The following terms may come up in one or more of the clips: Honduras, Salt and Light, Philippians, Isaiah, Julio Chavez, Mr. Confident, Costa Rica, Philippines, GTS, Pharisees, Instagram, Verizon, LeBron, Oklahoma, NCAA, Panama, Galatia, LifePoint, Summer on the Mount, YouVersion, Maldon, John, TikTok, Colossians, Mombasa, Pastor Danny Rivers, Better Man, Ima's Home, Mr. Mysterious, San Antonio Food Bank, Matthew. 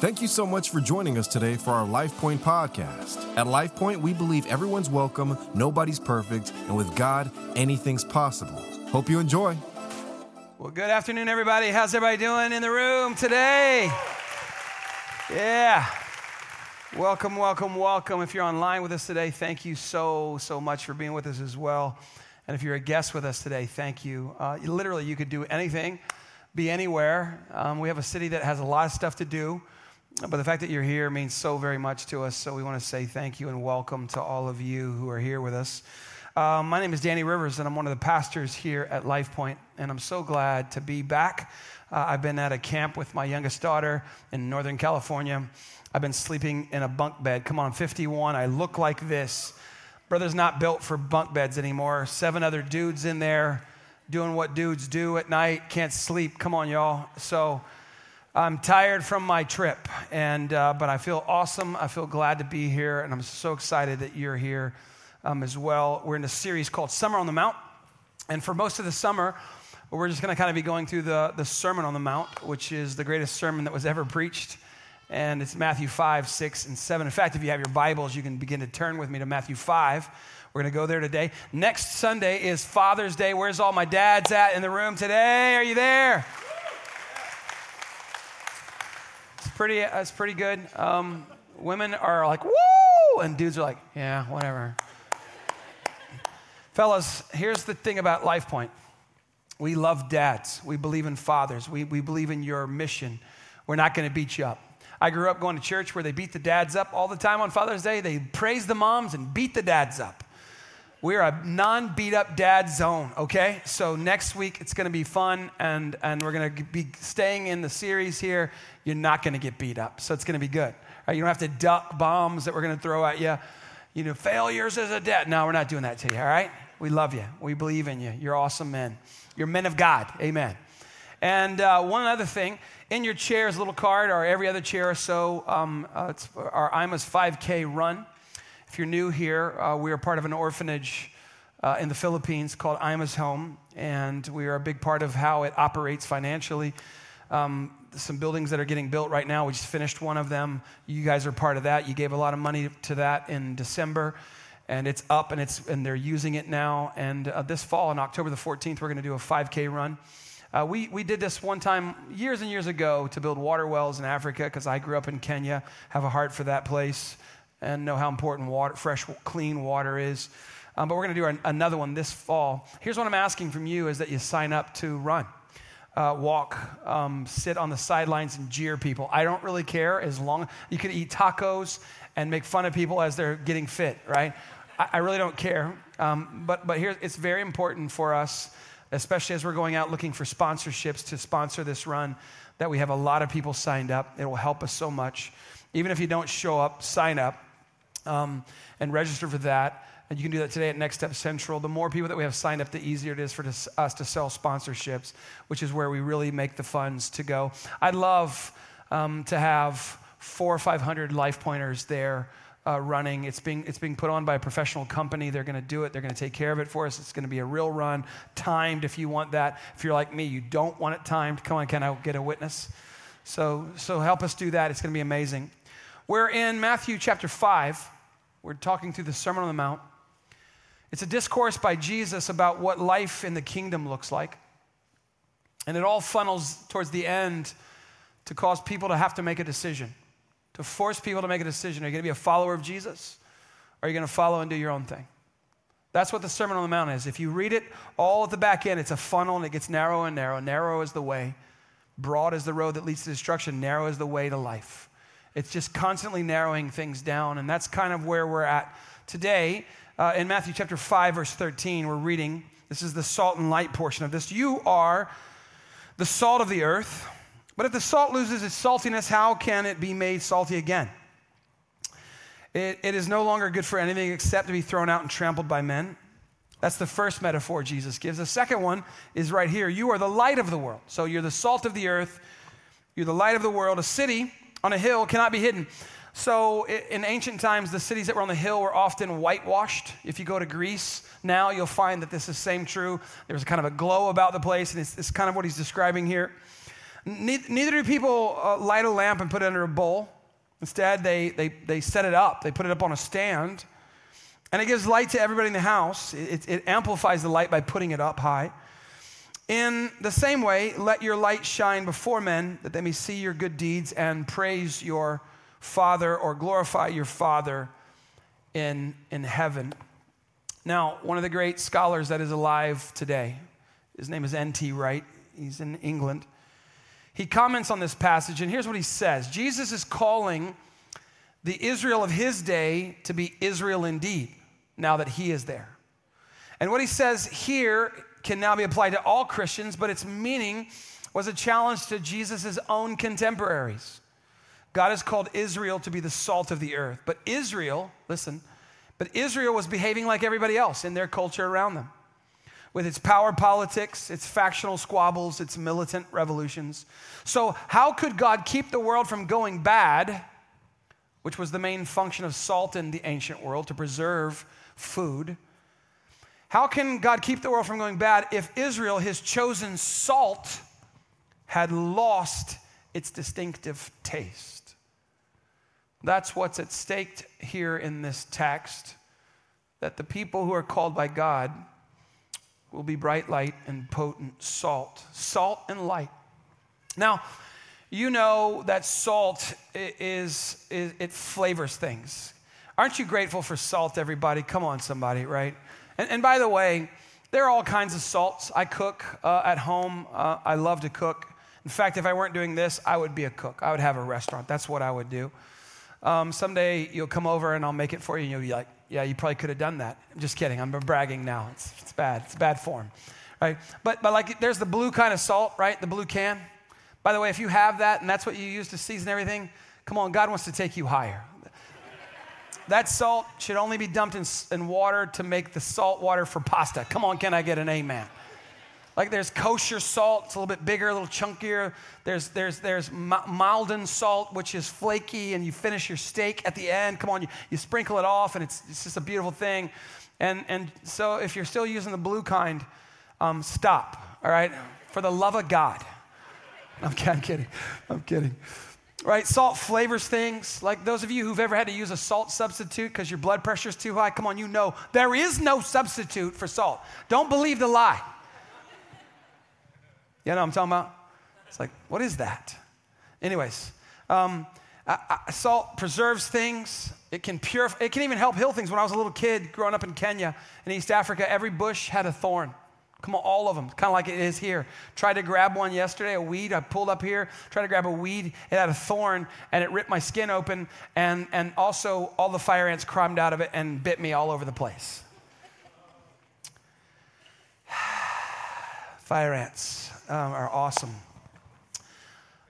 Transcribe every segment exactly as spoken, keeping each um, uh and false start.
Thank you so much for joining us today for our LifePoint podcast. At LifePoint, we believe everyone's welcome, nobody's perfect, and with God, anything's possible. Hope you enjoy. Well, good afternoon, everybody. How's everybody doing in the room today? Yeah. Welcome, welcome, welcome. If you're online with us today, thank you so, so much for being with us as well. And if you're a guest with us today, thank you. Uh, literally, you could do anything, be anywhere. Um, we have a city that has a lot of stuff to do. But the fact that you're here means so very much to us, so we want to say thank you and welcome to all of you who are here with us. Um, my name is Danny Rivers, and I'm one of the pastors here at LifePoint, and I'm so glad to be back. Uh, I've been at a camp with my youngest daughter in Northern California. I've been sleeping in a bunk bed. Come on, I'm fifty-one. I look like this. Brother's not built for bunk beds anymore. Seven other dudes in there doing what dudes do at night. Can't sleep. Come on, y'all. So I'm tired from my trip, and uh, but I feel awesome. I feel glad to be here, and I'm so excited that you're here um, as well. We're in a series called Summer on the Mount, and for most of the summer, we're just going to kind of be going through the, the Sermon on the Mount, which is the greatest sermon that was ever preached, and it's Matthew five, six, and seven. In fact, if you have your Bibles, you can begin to turn with me to Matthew five. We're going to go there today. Next Sunday is Father's Day. Where's all my dads at in the room today? Are you there? Pretty, it's pretty good. Um, women are like, woo, and dudes are like, yeah, whatever. Fellas, here's the thing about LifePoint. We love dads. We believe in fathers. We, we believe in your mission. We're not going to beat you up. I grew up going to church where they beat the dads up all the time on Father's Day. They praise the moms and beat the dads up. We're a non-beat-up dad zone, okay? So next week, it's going to be fun, and, and we're going to be staying in the series here. You're not going to get beat up, so it's going to be good. Right? You don't have to duck bombs that we're going to throw at you. You know, failures as a dad. No, we're not doing that to you, all right? We love you. We believe in you. You're awesome men. You're men of God. Amen. And uh, one other thing, in your chair is a little card, or every other chair or so, um, uh, it's our Ima's five K run. If you're new here, uh, we are part of an orphanage uh, in the Philippines called Ima's Home, and we are a big part of how it operates financially. Um, some buildings that are getting built right now, we just finished one of them. You guys are part of that. You gave a lot of money to that in December, and it's up, and it's and they're using it now. And uh, this fall, on October the fourteenth, we're going to do a five K run. Uh, we, we did this one time years and years ago to build water wells in Africa, because I grew up in Kenya, have a heart for that place, and know how important water, fresh, clean water is. Um, but we're going to do an, another one this fall. Here's what I'm asking from you is that you sign up to run, uh, walk, um, sit on the sidelines and jeer people. I don't really care as long as you could eat tacos and make fun of people as they're getting fit, right? I, I really don't care. Um, but but here, it's very important for us, especially as we're going out looking for sponsorships to sponsor this run, that we have a lot of people signed up. It will help us so much. Even if you don't show up, sign up. Um, and register for that. And you can do that today at Next Step Central. The more people that we have signed up, the easier it is for this, us to sell sponsorships, which is where we really make the funds to go. I'd love um, to have four or five hundred Life Pointers there uh, running. It's being it's being put on by a professional company. They're going to do it. They're going to take care of it for us. It's going to be a real run, timed if you want that. If you're like me, you don't want it timed. Come on, can I get a witness? So so help us do that. It's going to be amazing. We're in Matthew chapter five. We're talking through the Sermon on the Mount. It's a discourse by Jesus about what life in the kingdom looks like. And it all funnels towards the end to cause people to have to make a decision, to force people to make a decision. Are you going to be a follower of Jesus? Or are you going to follow and do your own thing? That's what the Sermon on the Mount is. If you read it all at the back end, it's a funnel and it gets narrow and narrow. Narrow is the way. Broad is the road that leads to destruction. Narrow is the way to life. It's just constantly narrowing things down, and that's kind of where we're at today. Uh, in Matthew chapter five, verse thirteen, we're reading. This is the salt and light portion of this. You are the salt of the earth, but if the salt loses its saltiness, how can it be made salty again? It, it is no longer good for anything except to be thrown out and trampled by men. That's the first metaphor Jesus gives. The second one is right here. You are the light of the world. So you're the salt of the earth. You're the light of the world. A city on a hill cannot be hidden. So in ancient times, the cities that were on the hill were often whitewashed. If you go to Greece now, you'll find that this is same true. There was kind of a glow about the place, and it's, it's kind of what he's describing here. Neither do people uh, light a lamp and put it under a bowl. Instead, they, they, they set it up. They put it up on a stand. And it gives light to everybody in the house. It, it amplifies the light by putting it up high. In the same way, let your light shine before men, that they may see your good deeds and praise your Father, or glorify your Father in, in heaven. Now, one of the great scholars that is alive today, his name is N T Wright. He's in England. He comments on this passage, and here's what he says. Jesus is calling the Israel of his day to be Israel indeed, now that he is there. And what he says here can now be applied to all Christians, but its meaning was a challenge to Jesus' own contemporaries. God has called Israel to be the salt of the earth. But Israel, listen, but Israel was behaving like everybody else in their culture around them, with its power politics, its factional squabbles, its militant revolutions. So how could God keep the world from going bad, which was the main function of salt in the ancient world, to preserve food? How can God keep the world from going bad if Israel, his chosen salt, had lost its distinctive taste? That's what's at stake here in this text, that the people who are called by God will be bright light and potent salt. Salt and light. Now, you know that salt is, is, it flavors things. Aren't you grateful for salt, everybody? Come on, somebody, right? And, and by the way, there are all kinds of salts. I cook uh, at home. Uh, I love to cook. In fact, if I weren't doing this, I would be a cook. I would have a restaurant. That's what I would do. Um, someday you'll come over and I'll make it for you, and you'll be like, yeah, you probably could have done that. I'm just kidding. I'm bragging now. It's it's bad. It's bad form, right? But but like, there's the blue kind of salt, right? The blue can. By the way, if you have that and that's what you use to season everything, come on, God wants to take you higher. That salt should only be dumped in, in water to make the salt water for pasta. Come on, can I get an amen? Like, there's kosher salt. It's a little bit bigger, a little chunkier. There's there's there's Maldon salt, which is flaky, and you finish your steak at the end. Come on, you, you sprinkle it off, and it's it's just a beautiful thing. And and so if you're still using the blue kind, um, stop, all right? For the love of God. I'm, I'm kidding. I'm kidding. Right, salt flavors things. Like those of you who've ever had to use a salt substitute because your blood pressure's too high, come on, you know there is no substitute for salt. Don't believe the lie. You know what I'm talking about? It's like, what is that? Anyways, um, I, I, salt preserves things. It can purify. It can even help heal things. When I was a little kid growing up in Kenya, in East Africa, every bush had a thorn. Come on, all of them. Kind of like it is here. Tried to grab one yesterday, a weed. I pulled up here, tried to grab a weed. It had a thorn, and it ripped my skin open, and, and also all the fire ants climbed out of it and bit me all over the place. Fire ants um, are awesome.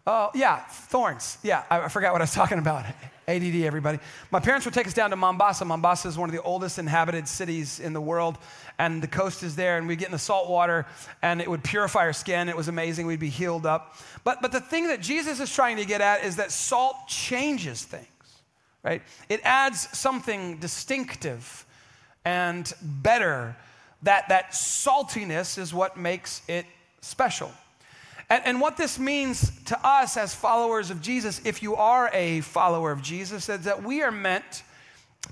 Oh, yeah, thorns. Yeah, I, I forgot what I was talking about. A D D, everybody. My parents would take us down to Mombasa. Mombasa is one of the oldest inhabited cities in the world, and the coast is there, and we'd get in the salt water, and it would purify our skin. It was amazing. We'd be healed up. But, but the thing that Jesus is trying to get at is that salt changes things, right? It adds something distinctive and better. That that saltiness is what makes it special. And, and what this means to us as followers of Jesus, if you are a follower of Jesus, is that we are meant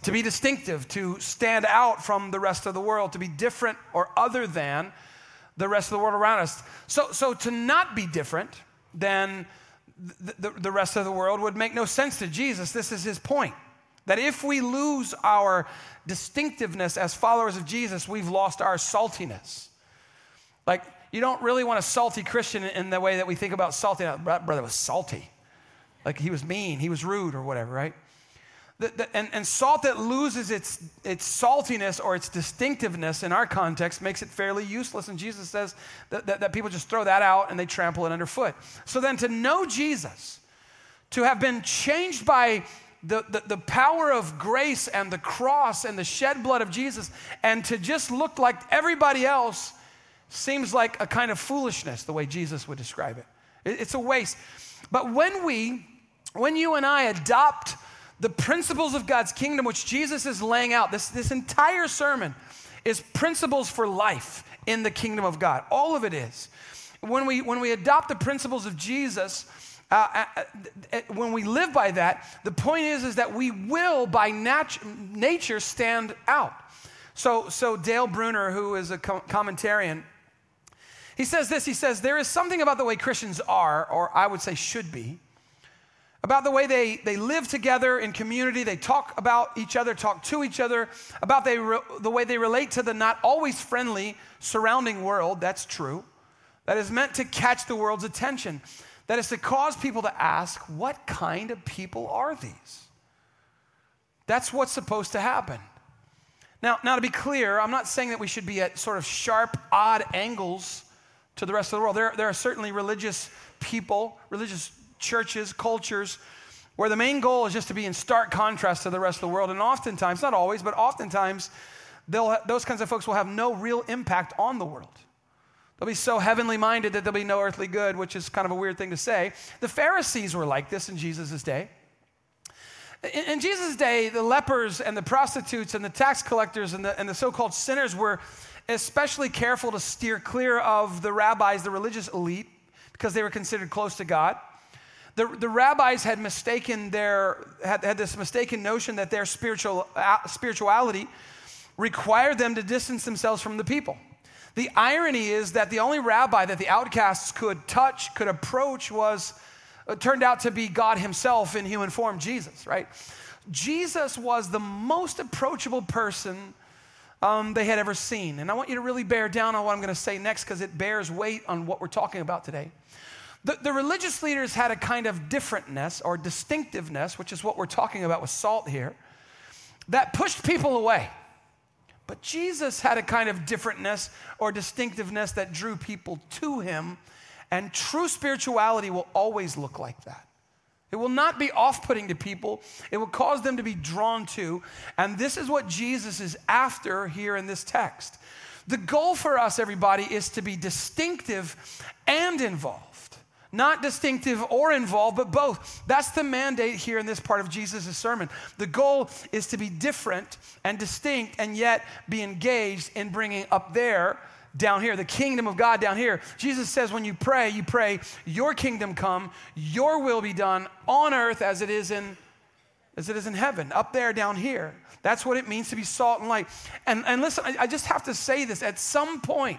to be distinctive, to stand out from the rest of the world, to be different or other than the rest of the world around us. So, so to not be different than the, the, the rest of the world would make no sense to Jesus. This is his point. That if we lose our distinctiveness as followers of Jesus, we've lost our saltiness. Like, you don't really want a salty Christian in the way that we think about salty. That brother was salty. Like, he was mean, he was rude or whatever, right? The, the, and, and salt that loses its, its saltiness or its distinctiveness in our context makes it fairly useless. And Jesus says that, that, that people just throw that out and they trample it underfoot. So then to know Jesus, to have been changed by The, the, the power of grace and the cross and the shed blood of Jesus, and to just look like everybody else seems like a kind of foolishness, the way Jesus would describe it. it it's a waste. But when we, when you and I adopt the principles of God's kingdom, which Jesus is laying out, this, this entire sermon is principles for life in the kingdom of God. All of it is. When we, when we adopt the principles of Jesus, uh, when we live by that, the point is, is that we will, by nat- nature, stand out. So, so Dale Bruner, who is a commentarian, he says this, he says, there is something about the way Christians are, or I would say should be, about the way they, they live together in community, they talk about each other, talk to each other, about they re, the way they relate to the not always friendly surrounding world, that's true, that is meant to catch the world's attention, that is to cause people to ask, what kind of people are these? That's what's supposed to happen. Now, now to be clear, I'm not saying that we should be at sort of sharp, odd angles to the rest of the world. There, there are certainly religious people, religious churches, cultures, where the main goal is just to be in stark contrast to the rest of the world. And oftentimes, not always, but oftentimes, they'll, those kinds of folks will have no real impact on the world. They'll be so heavenly minded that there'll be no earthly good, which is kind of a weird thing to say. The Pharisees were like this in Jesus' day. In, in Jesus' day, the lepers and the prostitutes and the tax collectors and the, and the so-called sinners were especially careful to steer clear of the rabbis, the religious elite, because they were considered close to God. The, the rabbis had mistaken their had, had this mistaken notion that their spiritual uh, spirituality required them to distance themselves from the people. The irony is that the only rabbi that the outcasts could touch, could approach, was uh, turned out to be God Himself in human form, Jesus. Right? Jesus was the most approachable person um, they had ever seen, and I want you to really bear down on what I'm going to say next because it bears weight on what we're talking about today. The, the religious leaders had a kind of differentness or distinctiveness, which is what we're talking about with salt here, that pushed people away. But Jesus had a kind of differentness or distinctiveness that drew people to him, and true spirituality will always look like that. It will not be off-putting to people. It will cause them to be drawn to, and this is what Jesus is after here in this text. The goal for us, everybody, is to be distinctive and involved. Not distinctive or involved, but both. That's the mandate here in this part of Jesus' sermon. The goal is to be different and distinct and yet be engaged in bringing up there, down here, the kingdom of God down here. Jesus says when you pray, you pray, your kingdom come, your will be done on earth as it is in, as it is in heaven, up there, down here. That's what it means to be salt and light. And, and listen, I, I just have to say this, at some point,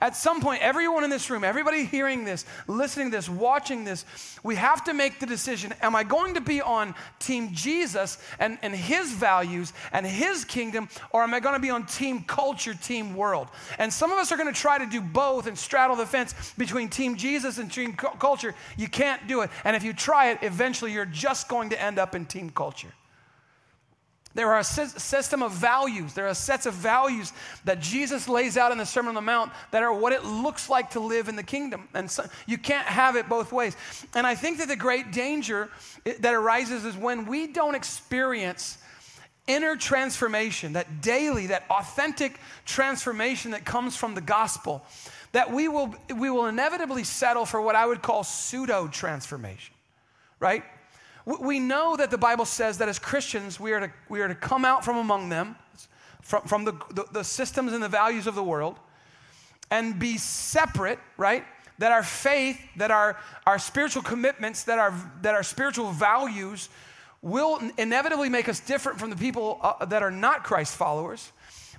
At some point, everyone in this room, everybody hearing this, listening to this, watching this, we have to make the decision, am I going to be on Team Jesus and, and his values and his kingdom, or am I going to be on Team Culture, Team World? And some of us are going to try to do both and straddle the fence between Team Jesus and Team Culture. You can't do it. And if you try it, eventually you're just going to end up in Team Culture. There are a system of values. There are sets of values that Jesus lays out in the Sermon on the Mount that are what it looks like to live in the kingdom. And so you can't have it both ways. And I think that the great danger that arises is when we don't experience inner transformation, that daily, that authentic transformation that comes from the gospel, that we will, we will inevitably settle for what I would call pseudo-transformation, right? We know that the Bible says that as Christians, we are to, we are to come out from among them, from, from the, the, the systems and the values of the world, and be separate, right? That our faith, that our, our spiritual commitments, that our, that our spiritual values will inevitably make us different from the people uh, that are not Christ followers.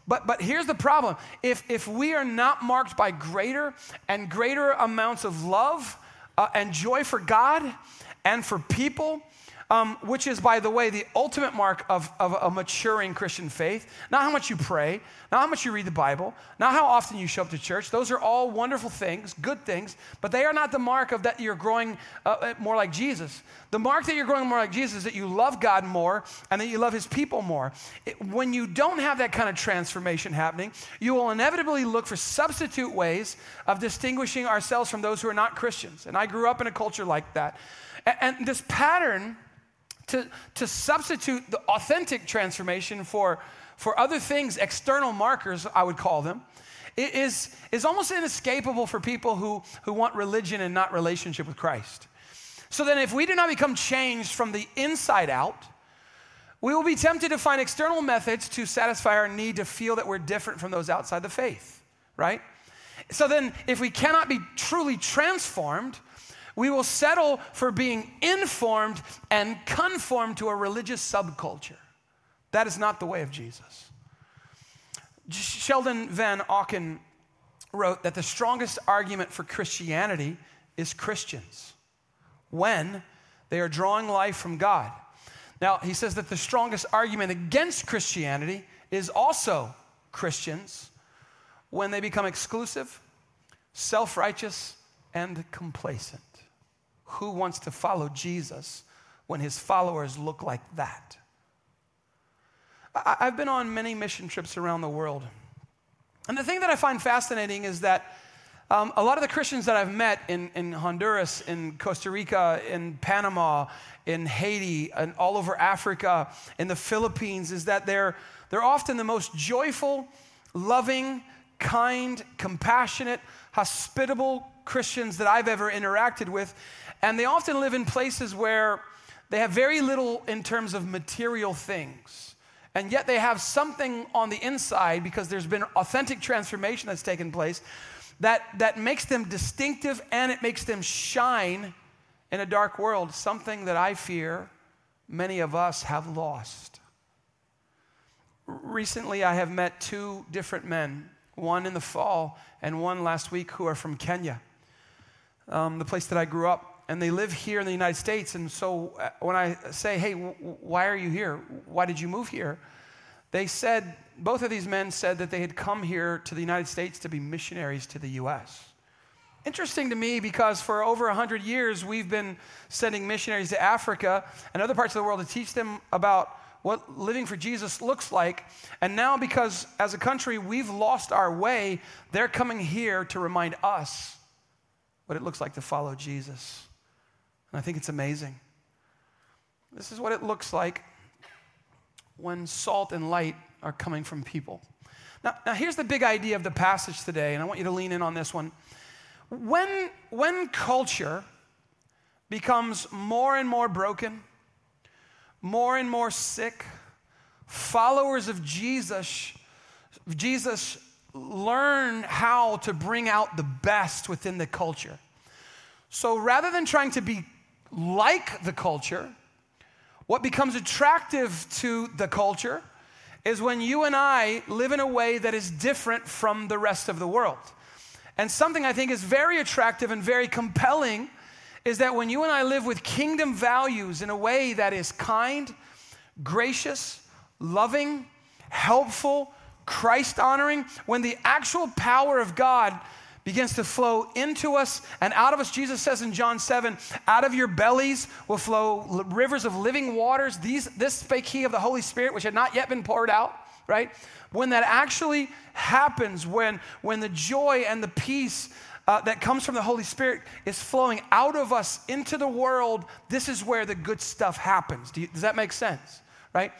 But but here's the problem. If, if we are not marked by greater and greater amounts of love uh, and joy for God and for people, Um, which is, by the way, the ultimate mark of, of a maturing Christian faith. Not how much you pray, not how much you read the Bible, not how often you show up to church. Those are all wonderful things, good things, but they are not the mark of that you're growing uh, more like Jesus. The mark that you're growing more like Jesus is that you love God more and that you love his people more. It, when you don't have that kind of transformation happening, you will inevitably look for substitute ways of distinguishing ourselves from those who are not Christians. And I grew up in a culture like that. And, and this pattern To, to substitute the authentic transformation for, for other things, external markers, I would call them, it is, is almost inescapable for people who, who want religion and not relationship with Christ. So then if we do not become changed from the inside out, we will be tempted to find external methods to satisfy our need to feel that we're different from those outside the faith, right? So then, if we cannot be truly transformed, we will settle for being informed and conformed to a religious subculture. That is not the way of Jesus. Sheldon Van Auken wrote that the strongest argument for Christianity is Christians when they are drawing life from God. Now, he says that the strongest argument against Christianity is also Christians when they become exclusive, self-righteous, and complacent. Who wants to follow Jesus when his followers look like that? I've been on many mission trips around the world. And the thing that I find fascinating is that um, a lot of the Christians that I've met in, in Honduras, in Costa Rica, in Panama, in Haiti, and all over Africa, in the Philippines, is that they're, they're often the most joyful, loving, kind, compassionate, hospitable Christians that I've ever interacted with. And they often live in places where they have very little in terms of material things. And yet they have something on the inside, because there's been authentic transformation that's taken place that, that makes them distinctive, and it makes them shine in a dark world, something that I fear many of us have lost. Recently, I have met two different men, one in the fall and one last week, who are from Kenya, um, the place that I grew up. And they live here in the United States. And so when I say, hey, w- why are you here? Why did you move here? They said, both of these men said that they had come here to the United States to be missionaries to the U S Interesting to me, because for over one hundred years, we've been sending missionaries to Africa and other parts of the world to teach them about what living for Jesus looks like. And now, because as a country, we've lost our way, they're coming here to remind us what it looks like to follow Jesus. And I think it's amazing. This is what it looks like when salt and light are coming from people. Now, now here's the big idea of the passage today, and I want you to lean in on this one. When, when culture becomes more and more broken, more and more sick, followers of Jesus, Jesus learn how to bring out the best within the culture. So rather than trying to be like the culture, what becomes attractive to the culture is when you and I live in a way that is different from the rest of the world. And something I think is very attractive and very compelling is that when you and I live with kingdom values in a way that is kind, gracious, loving, helpful, Christ-honoring, when the actual power of God begins to flow into us and out of us. Jesus says in John seven, out of your bellies will flow rivers of living waters. These, this spake he of the Holy Spirit, which had not yet been poured out, right? When that actually happens, when, when the joy and the peace uh, that comes from the Holy Spirit is flowing out of us into the world, this is where the good stuff happens. Do you, does that make sense, right?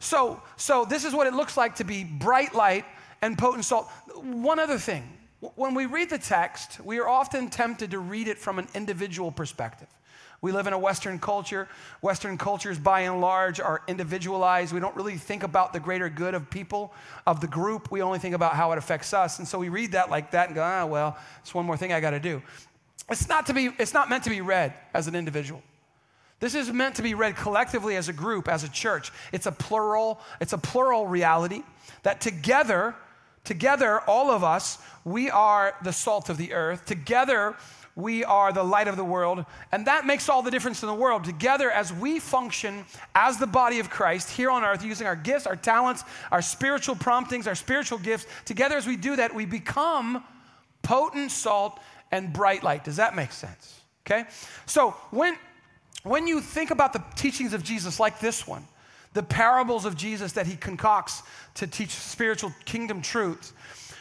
So, so this is what it looks like to be bright light and potent salt. One other thing. When we read the text, we are often tempted to read it from an individual perspective. We live in a Western culture. Western cultures, by and large, are individualized. We don't really think about the greater good of people, of the group. We only think about how it affects us. And so we read that like that and go, ah, well, it's one more thing I got to do. It's not to be, it's not meant to be read as an individual. This is meant to be read collectively as a group, as a church. It's a plural, it's a plural reality that together, together, all of us, we are the salt of the earth. Together, we are the light of the world. And that makes all the difference in the world. Together, as we function as the body of Christ here on earth, using our gifts, our talents, our spiritual promptings, our spiritual gifts, together as we do that, we become potent salt and bright light. Does that make sense? Okay? So when... When you think about the teachings of Jesus like this one, the parables of Jesus that he concocts to teach spiritual kingdom truths,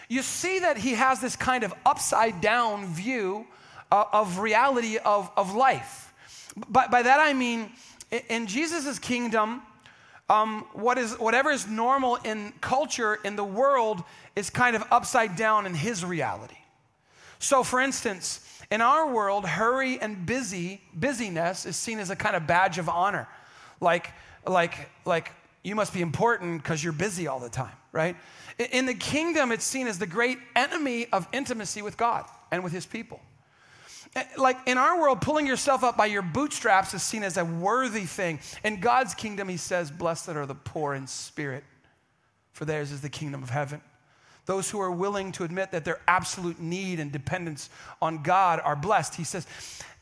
you see that he has this kind of upside-down view uh, of reality of, of life. By, by that I mean, in, in Jesus' kingdom, um, what is, whatever is normal in culture, in the world, is kind of upside down in his reality. So, for instance, in our world, hurry and busy busyness is seen as a kind of badge of honor. Like, like, like you must be important because you're busy all the time, right? In the kingdom, it's seen as the great enemy of intimacy with God and with his people. Like in our world, pulling yourself up by your bootstraps is seen as a worthy thing. In God's kingdom, he says, blessed are the poor in spirit, for theirs is the kingdom of heaven. Those who are willing to admit that their absolute need and dependence on God are blessed. He says,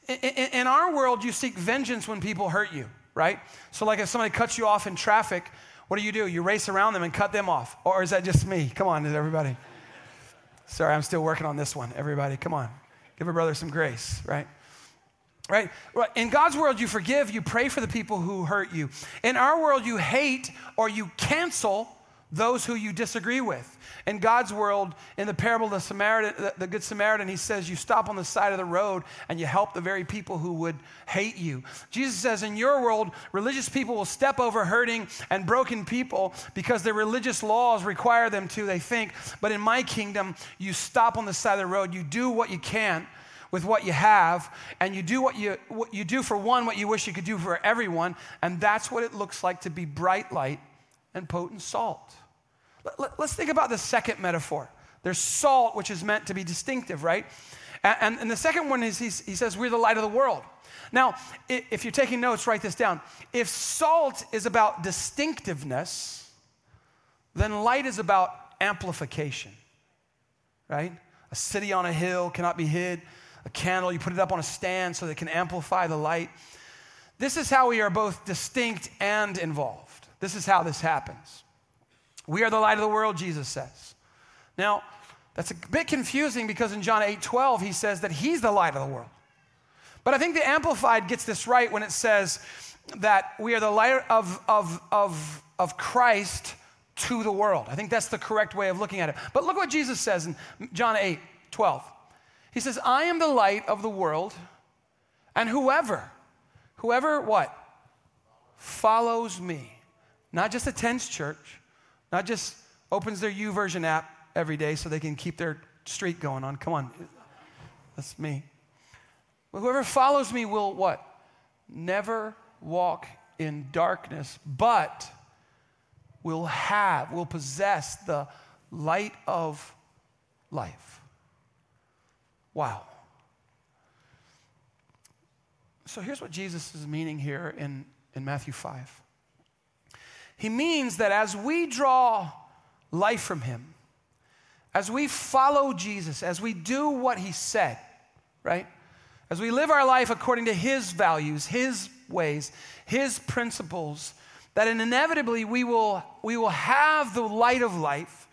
in our world, you seek vengeance when people hurt you, right? So like if somebody cuts you off in traffic, what do you do? You race around them and cut them off. Or is that just me? Come on, everybody. Sorry, I'm still working on this one. Everybody, come on. Give a brother some grace, right? Right? In God's world, you forgive, you pray for the people who hurt you. In our world, you hate or you cancel those who you disagree with. In God's world, in the parable of the Samaritan, the Good Samaritan, he says, you stop on the side of the road and you help the very people who would hate you. Jesus says, in your world, religious people will step over hurting and broken people because their religious laws require them to, they think. But in my kingdom, you stop on the side of the road, you do what you can with what you have, and you do what you what you do for one what you wish you could do for everyone, and that's what it looks like to be bright light and potent salt. Let's think about the second metaphor. There's salt, which is meant to be distinctive, right? And, and, and the second one is he, he says, we're the light of the world. Now, if you're taking notes, write this down. If salt is about distinctiveness, then light is about amplification, right? A city on a hill cannot be hid. A candle, you put it up on a stand so that it can amplify the light. This is how we are both distinct and involved. This is how this happens. We are the light of the world, Jesus says. Now, that's a bit confusing because in John eight twelve, he says that he's the light of the world. But I think the Amplified gets this right when it says that we are the light of, of, of, of Christ to the world. I think that's the correct way of looking at it. But look what Jesus says in John eight twelve. He says, I am the light of the world, and whoever, whoever what? Follows me. Not just attends church. Not just opens their YouVersion app every day so they can keep their streak going on. Come on. That's me. But whoever follows me will what? Never walk in darkness, but will have, will possess the light of life. Wow. So here's what Jesus is meaning here in, in Matthew five. He means that as we draw life from him, as we follow Jesus, as we do what he said, right? As we live our life according to his values, his ways, his principles, that inevitably we will, we will have the light of life,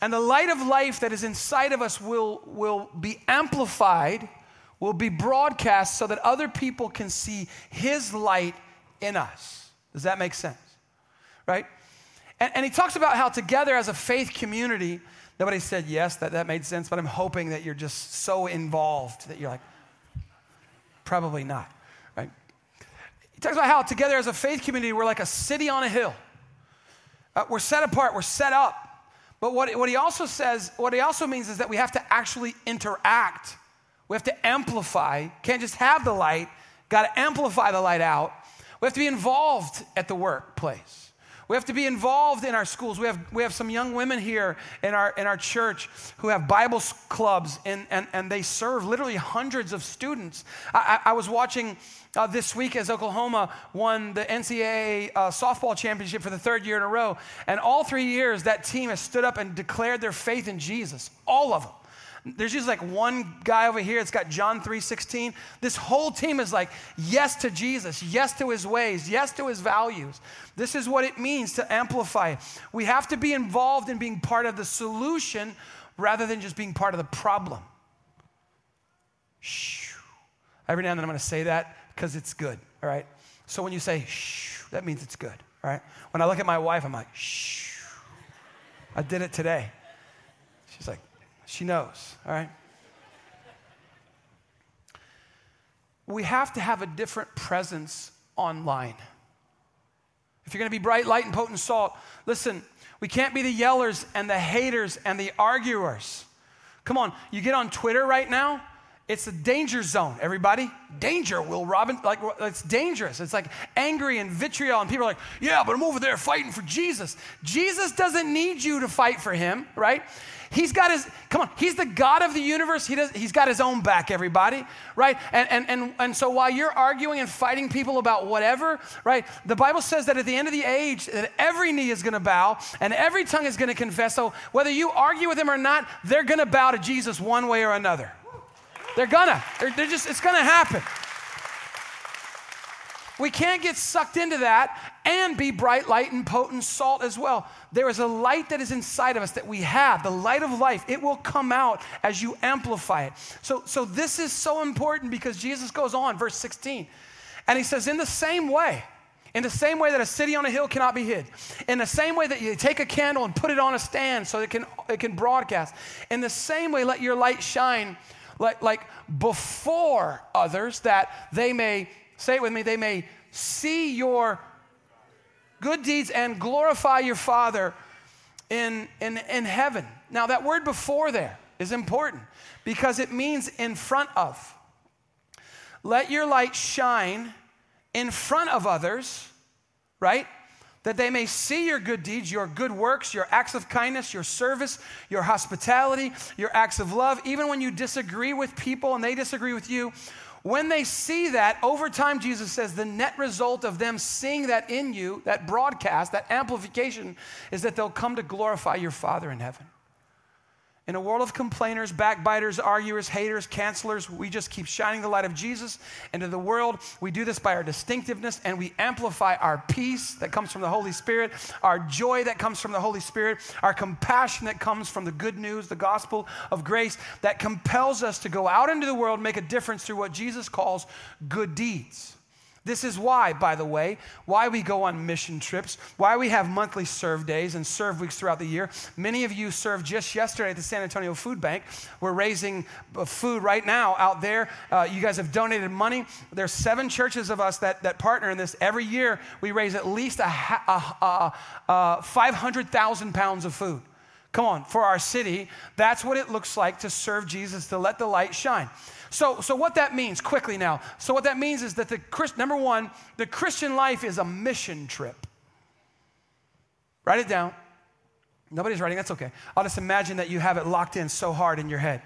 and the light of life that is inside of us will, will be amplified, will be broadcast so that other people can see his light in us. Does that make sense? Right? And, and he talks about how together as a faith community, nobody said yes, that, that made sense, but I'm hoping that you're just so involved that you're like, probably not, right? He talks about how together as a faith community, we're like a city on a hill. Uh, we're set apart, we're set up. But what, what he also says, what he also means is that we have to actually interact. We have to amplify. Can't just have the light, got to amplify the light out. We have to be involved at the workplace. We have to be involved in our schools. We have we have some young women here in our in our church who have Bible clubs, and, and, and they serve literally hundreds of students. I, I was watching uh, this week as Oklahoma won the N C double A uh, softball championship for the third year in a row, and all three years that team has stood up and declared their faith in Jesus, all of them. There's just like one guy over here that's got John three sixteen. This whole team is like, yes to Jesus, yes to his ways, yes to his values. This is what it means to amplify. We have to be involved in being part of the solution rather than just being part of the problem. Shh. Every now and then I'm going to say that because it's good, all right? So when you say, shh, that means it's good, all right? When I look at my wife, I'm like, shh. I did it today. She's like, she knows, all right? We have to have a different presence online. If you're going to be bright light and potent salt, listen, we can't be the yellers and the haters and the arguers. Come on, you get on Twitter right now, It's a danger zone, everybody. Danger, Will Robin. Like, it's dangerous. It's like angry and vitriol, and people are like, yeah, but I'm over there fighting for Jesus. Jesus doesn't need you to fight for him, right? He's got his, come on, he's the God of the universe. He does, he's got his own back, everybody, right? And, and, and, and so while you're arguing and fighting people about whatever, right, the Bible says that at the end of the age, that every knee is going to bow and every tongue is going to confess. So whether you argue with them or not, they're going to bow to Jesus one way or another. They're gonna, they're, they're just, it's gonna happen. We can't get sucked into that and be bright light and potent salt as well. There is a light that is inside of us that we have, the light of life. It will come out as you amplify it. So, so this is so important because Jesus goes on, verse sixteen, and he says, in the same way, in the same way that a city on a hill cannot be hid, in the same way that you take a candle and put it on a stand so it can, it can broadcast, in the same way let your light shine Like, like before others, that they may, say it with me, they may see your good deeds and glorify your Father in, in, in heaven. Now, that word before there is important because it means in front of. Let your light shine in front of others, right? That they may see your good deeds, your good works, your acts of kindness, your service, your hospitality, your acts of love. Even when you disagree with people and they disagree with you, when they see that, over time, Jesus says, the net result of them seeing that in you, that broadcast, that amplification, is that they'll come to glorify your Father in heaven. In a world of complainers, backbiters, arguers, haters, cancelers, we just keep shining the light of Jesus into the world. We do this by our distinctiveness, and we amplify our peace that comes from the Holy Spirit, our joy that comes from the Holy Spirit, our compassion that comes from the good news, the gospel of grace that compels us to go out into the world and make a difference through what Jesus calls good deeds. This is why, by the way, why we go on mission trips, why we have monthly serve days and serve weeks throughout the year. Many of you served just yesterday at the San Antonio Food Bank. We're raising food right now out there. Uh, you guys have donated money. There's seven churches of us that, that partner in this. Every year, we raise at least a, a, a, a five hundred thousand pounds of food. Come on, for our city, that's what it looks like to serve Jesus, to let the light shine. So, so what that means, quickly now, so what that means is that the Christ, number one, the Christian life is a mission trip. Write it down. Nobody's writing, that's okay. I'll just imagine that you have it locked in so hard in your head.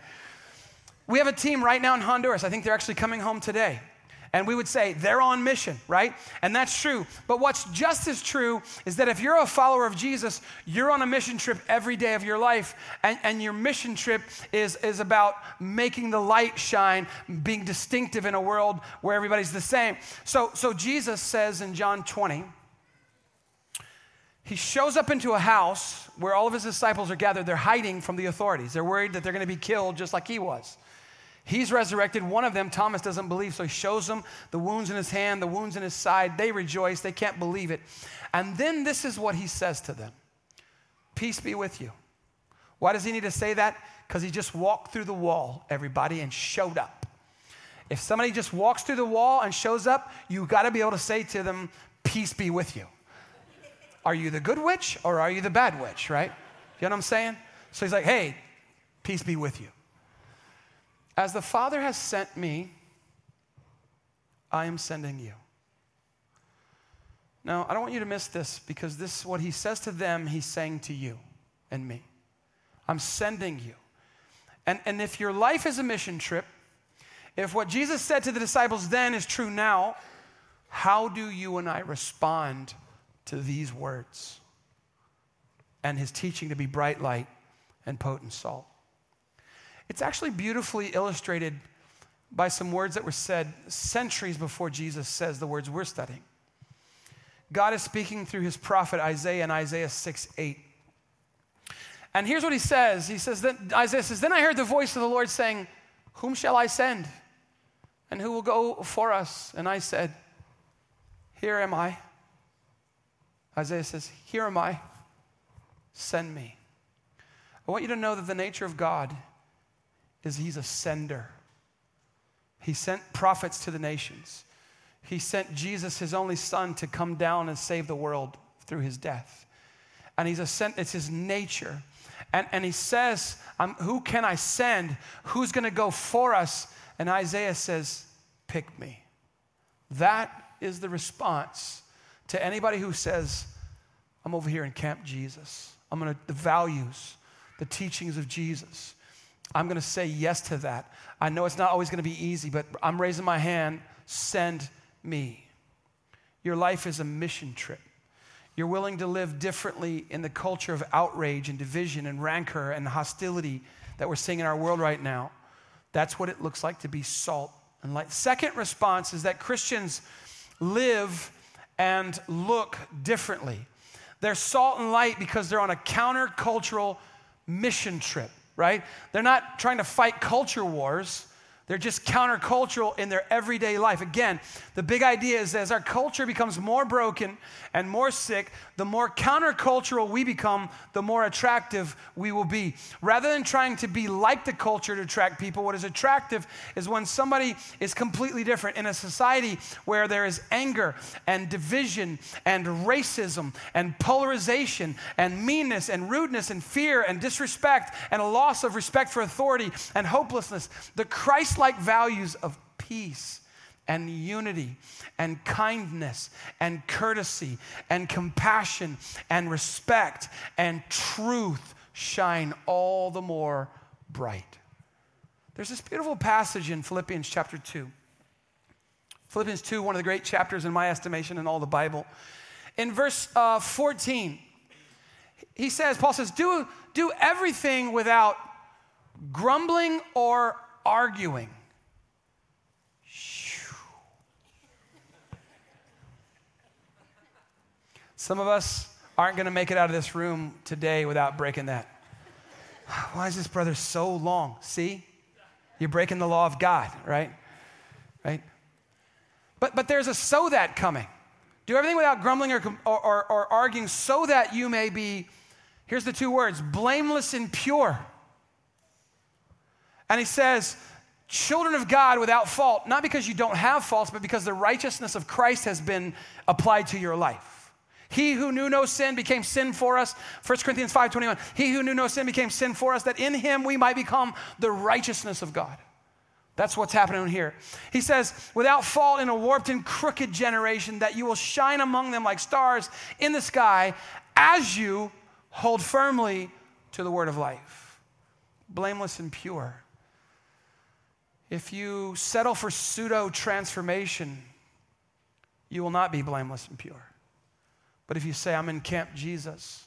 We have a team right now in Honduras. I think they're actually coming home today. And we would say they're on mission, right? And that's true. But what's just as true is that if you're a follower of Jesus, you're on a mission trip every day of your life. And, and your mission trip is, is about making the light shine, being distinctive in a world where everybody's the same. So, so Jesus says in John twenty, he shows up into a house where all of his disciples are gathered. They're hiding from the authorities. They're worried that they're going to be killed just like he was. He's resurrected. One of them, Thomas, doesn't believe, so he shows them the wounds in his hand, the wounds in his side. They rejoice. They can't believe it. And then this is what he says to them. Peace be with you. Why does he need to say that? Because he just walked through the wall, everybody, and showed up. If somebody just walks through the wall and shows up, you've got to be able to say to them, peace be with you. Are you the good witch or are you the bad witch, right? You know what I'm saying? So he's like, hey, peace be with you. As the Father has sent me, I am sending you. Now, I don't want you to miss this because this, what he says to them, he's saying to you and me. I'm sending you. And, and if your life is a mission trip, if what Jesus said to the disciples then is true now, how do you and I respond to these words and his teaching to be bright light and potent salt? It's actually beautifully illustrated by some words that were said centuries before Jesus says the words we're studying. God is speaking through his prophet Isaiah in Isaiah six eight. And here's what he says. He says that Isaiah says, then I heard the voice of the Lord saying, whom shall I send? And who will go for us? And I said, here am I. Isaiah says, here am I. Send me. I want you to know that the nature of God is he's a sender. He sent prophets to the nations. He sent Jesus, his only son, to come down and save the world through his death. And he's a sent, it's his nature. And, and he says, um, who can I send? Who's going to go for us? And Isaiah says, pick me. That is the response to anybody who says, I'm over here in Camp Jesus. I'm going to, the values, the teachings of Jesus. I'm going to say yes to that. I know it's not always going to be easy, but I'm raising my hand. Send me. Your life is a mission trip. You're willing to live differently in the culture of outrage and division and rancor and hostility that we're seeing in our world right now. That's what it looks like to be salt and light. Second response is that Christians live and look differently. They're salt and light because they're on a countercultural mission trip, right? They're not trying to fight culture wars. They're just countercultural in their everyday life. Again, the big idea is as our culture becomes more broken and more sick, the more countercultural we become, the more attractive we will be. Rather than trying to be like the culture to attract people, what is attractive is when somebody is completely different. In a society where there is anger and division and racism and polarization and meanness and rudeness and fear and disrespect and a loss of respect for authority and hopelessness, the Christ like values of peace and unity and kindness and courtesy and compassion and respect and truth shine all the more bright. There's this beautiful passage in Philippians chapter two. Philippians two, one of the great chapters in my estimation in all the Bible. In verse uh, fourteen, he says, Paul says, do, do everything without grumbling or arguing. Some of us aren't going to make it out of this room today without breaking that. Why is this brother so long? See, you're breaking the law of God, right? Right. But but there's a so that coming. Do everything without grumbling or or, or, or arguing, so that you may be. Here's the two words: blameless and pure. And he says, children of God without fault, not because you don't have faults, but because the righteousness of Christ has been applied to your life. He who knew no sin became sin for us. First Corinthians five twenty-one, he who knew no sin became sin for us, that in him we might become the righteousness of God. That's what's happening here. He says, without fault in a warped and crooked generation, that you will shine among them like stars in the sky as you hold firmly to the word of life. Blameless and pure. If you settle for pseudo-transformation, you will not be blameless and pure. But if you say, I'm in Camp Jesus,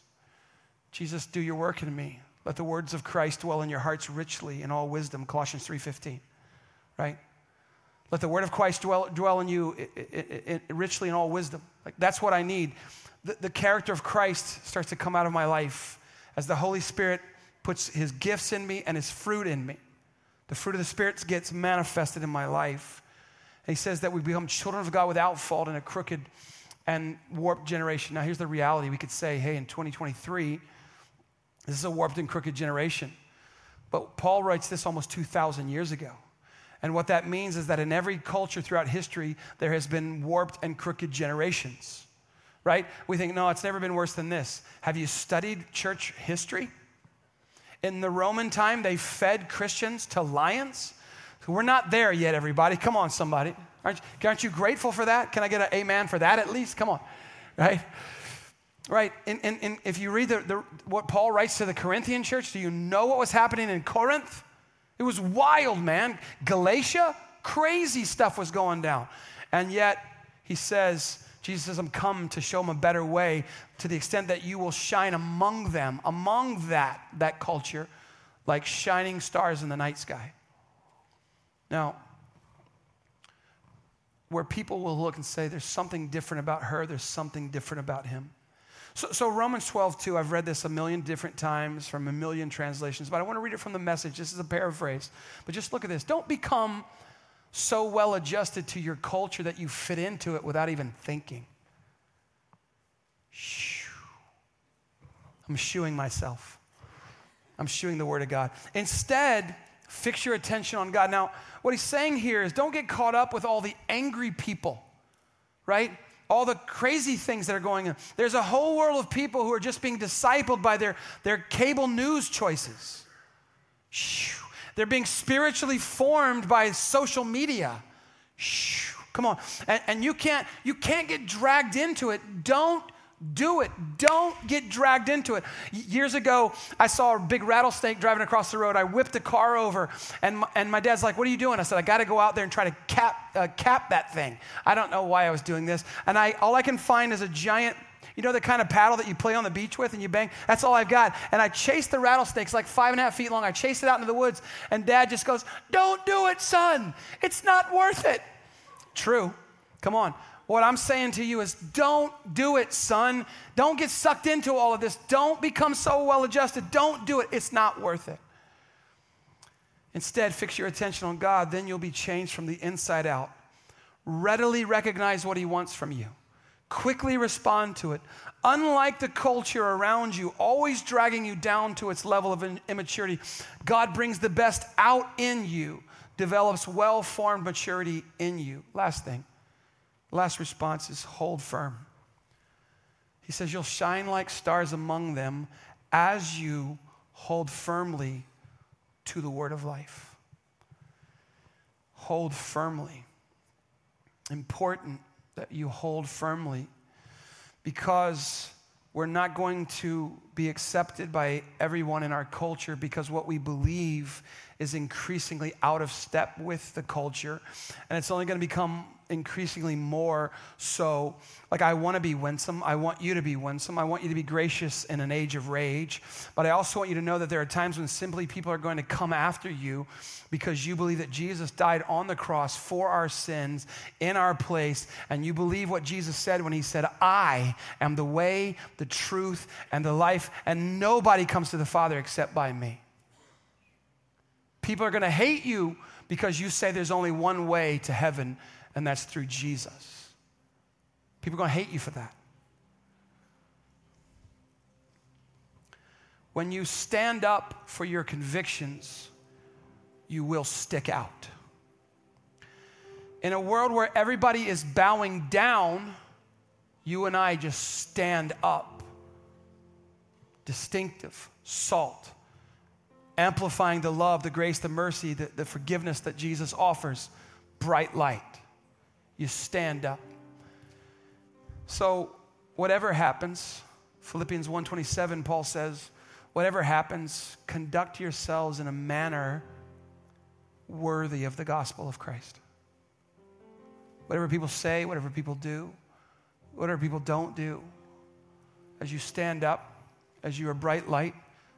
Jesus, do your work in me. Let the words of Christ dwell in your hearts richly in all wisdom, Colossians three fifteen, right? Let the word of Christ dwell, dwell in you it, it, it, it, richly in all wisdom. Like, that's what I need. The, the character of Christ starts to come out of my life as the Holy Spirit puts his gifts in me and his fruit in me. The fruit of the Spirit gets manifested in my life. And he says that we become children of God without fault in a crooked and warped generation. Now, here's the reality. We could say, hey, in twenty twenty-three, this is a warped and crooked generation. But Paul writes this almost two thousand years ago. And what that means is that in every culture throughout history, there has been warped and crooked generations, right? We think, no, it's never been worse than this. Have you studied church history? In the Roman time, they fed Christians to lions. We're not there yet, everybody. Come on, somebody. Aren't you, aren't you grateful for that? Can I get an amen for that at least? Come on, right? Right, and, and, and if you read the, the, what Paul writes to the Corinthian church, do you know what was happening in Corinth? It was wild, man. Galatia, crazy stuff was going down. And yet, he says, Jesus says, I'm come to show them a better way to the extent that you will shine among them, among that, that culture, like shining stars in the night sky. Now, where people will look and say, there's something different about her, there's something different about him. So, so Romans twelve two, I've read this a million different times from a million translations, but I want to read it from the Message. This is a paraphrase, but just look at this. Don't become so well adjusted to your culture that you fit into it without even thinking. Shoo. I'm shooing myself. I'm shooing the word of God. Instead, fix your attention on God. Now, what he's saying here is don't get caught up with all the angry people, right? All the crazy things that are going on. There's a whole world of people who are just being discipled by their, their cable news choices. Shoo. They're being spiritually formed by social media. Shh, come on. And, and you can't, you can't get dragged into it. Don't do it. Don't get dragged into it. Years ago, I saw a big rattlesnake driving across the road. I whipped a car over, and my, and my dad's like, "What are you doing?" I said, "I got to go out there and try to cap uh, cap that thing." I don't know why I was doing this, and I all I can find is a giant, you know, the kind of paddle that you play on the beach with and you bang. That's all I've got. And I chased the rattlesnakes, like five and a half feet long. I chased it out into the woods, and Dad just goes, "Don't do it, son. It's not worth it." True. Come on. What I'm saying to you is, don't do it, son. Don't get sucked into all of this. Don't become so well-adjusted. Don't do it. It's not worth it. Instead, fix your attention on God. Then you'll be changed from the inside out. Readily recognize what he wants from you. Quickly respond to it. Unlike the culture around you, always dragging you down to its level of immaturity, God brings the best out in you, develops well-formed maturity in you. Last thing. Last response is hold firm. He says, you'll shine like stars among them as you hold firmly to the word of life. Hold firmly. Important that you hold firmly, because we're not going to be accepted by everyone in our culture, because what we believe is increasingly out of step with the culture, and it's only going to become increasingly more so. Like, I want to be winsome. I want you to be winsome. I want you to be gracious in an age of rage. But I also want you to know that there are times when simply people are going to come after you because you believe that Jesus died on the cross for our sins in our place. And you believe what Jesus said when he said, "I am the way, the truth, and the life, and nobody comes to the Father except by me." People are going to hate you because you say there's only one way to heaven, and that's through Jesus. People are going to hate you for that. When you stand up for your convictions, you will stick out. In a world where everybody is bowing down, you and I just stand up. Distinctive, salt, amplifying the love, the grace, the mercy, the, the forgiveness that Jesus offers, bright light. You stand up. So whatever happens, Philippians one twenty-seven, Paul says, whatever happens, conduct yourselves in a manner worthy of the gospel of Christ. Whatever people say, whatever people do, whatever people don't do, as you stand up, as you are bright light,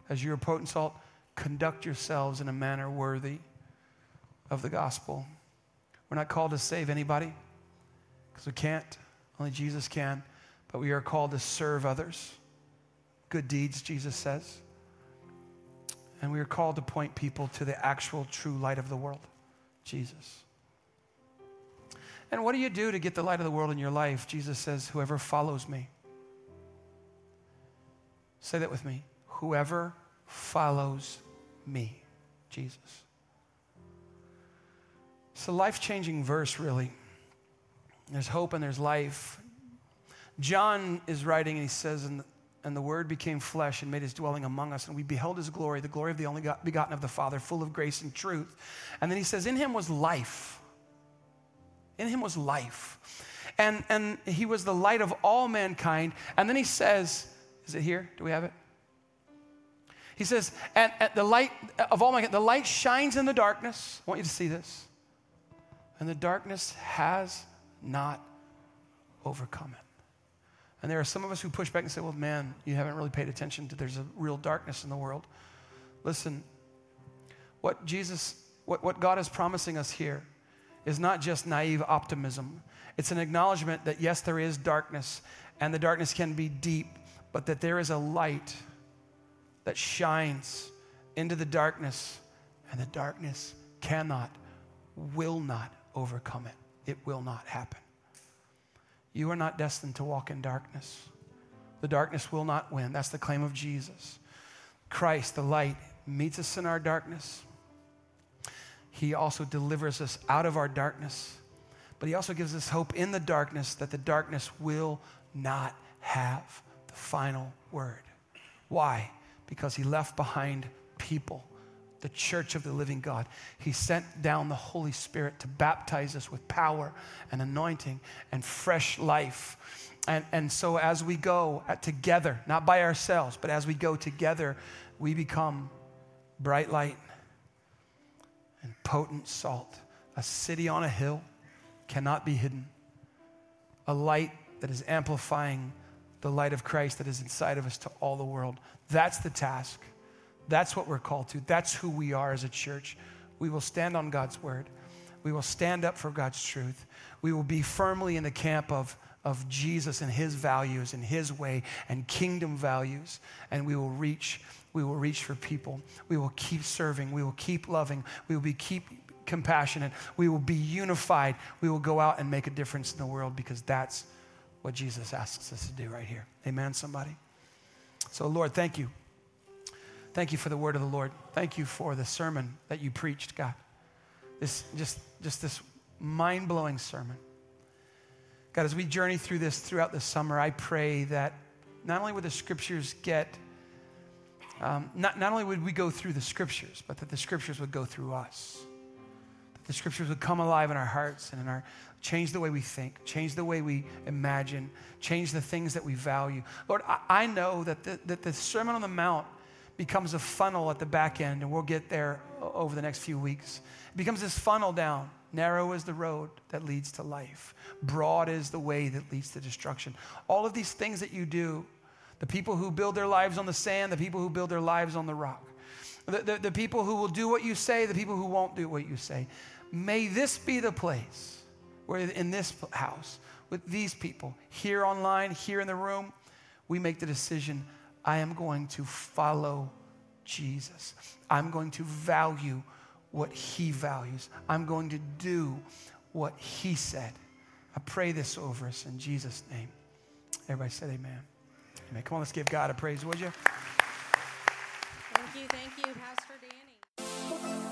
as you are potent salt, conduct yourselves in a manner worthy of the gospel. We're not called to save anybody, because we can't. Only Jesus can. But we are called to serve others. Good deeds, Jesus says. And we are called to point people to the actual true light of the world, Jesus. And what do you do to get the light of the world in your life? Jesus says, whoever follows me. Say that with me. Whoever follows me, Jesus. It's a life-changing verse, really. There's hope and there's life. John is writing, and he says, and the, and the Word became flesh and made his dwelling among us, and we beheld his glory, the glory of the only begotten of the Father, full of grace and truth. And then he says, in him was life. In him was life. And, and he was the light of all mankind. And then he says, is it here? Do we have it? He says, and, and the light of all mankind, the light shines in the darkness. I want you to see this. And the darkness has not overcome it. And there are some of us who push back and say, well, man, you haven't really paid attention to there's a real darkness in the world. Listen, what Jesus, what, what God is promising us here is not just naive optimism. It's an acknowledgement that, yes, there is darkness, and the darkness can be deep, but that there is a light that shines into the darkness, and the darkness cannot, will not overcome it. It will not happen. You are not destined to walk in darkness. The darkness will not win. That's the claim of Jesus. Christ, the light, meets us in our darkness. He also delivers us out of our darkness, but he also gives us hope in the darkness that the darkness will not have the final word. Why? Because he left behind people, the church of the living God. He sent down the Holy Spirit to baptize us with power and anointing and fresh life. And, and so as we go at, together, not by ourselves, but as we go together, we become bright light and potent salt. A city on a hill cannot be hidden. A light that is amplifying the light of Christ that is inside of us to all the world. That's the task. That's what we're called to. That's who we are as a church. We will stand on God's word. We will stand up for God's truth. We will be firmly in the camp of, of Jesus and his values and his way and kingdom values. And we will reach, we will reach for people. We will keep serving. We will keep loving. We will be keep compassionate. We will be unified. We will go out and make a difference in the world, because that's what Jesus asks us to do right here. Amen, somebody? So Lord, thank you. Thank you for the word of the Lord. Thank you for the sermon that you preached, God. This just, just this mind-blowing sermon. God, as we journey through this throughout the summer, I pray that not only would the scriptures get, um, not, not only would we go through the scriptures, but that the scriptures would go through us. That the scriptures would come alive in our hearts and in our, change the way we think, change the way we imagine, change the things that we value. Lord, I, I know that the, that the Sermon on the Mount becomes a funnel at the back end, and we'll get there over the next few weeks. It becomes this funnel down. Narrow is the road that leads to life. Broad is the way that leads to destruction. All of these things that you do, the people who build their lives on the sand, the people who build their lives on the rock, the, the, the people who will do what you say, the people who won't do what you say. May this be the place where in this house, with these people, here online, here in the room, we make the decision, I am going to follow Jesus. I'm going to value what he values. I'm going to do what he said. I pray this over us in Jesus' name. Everybody said amen. Amen. Come on, let's give God a praise, would you? Thank you, thank you, Pastor Danny.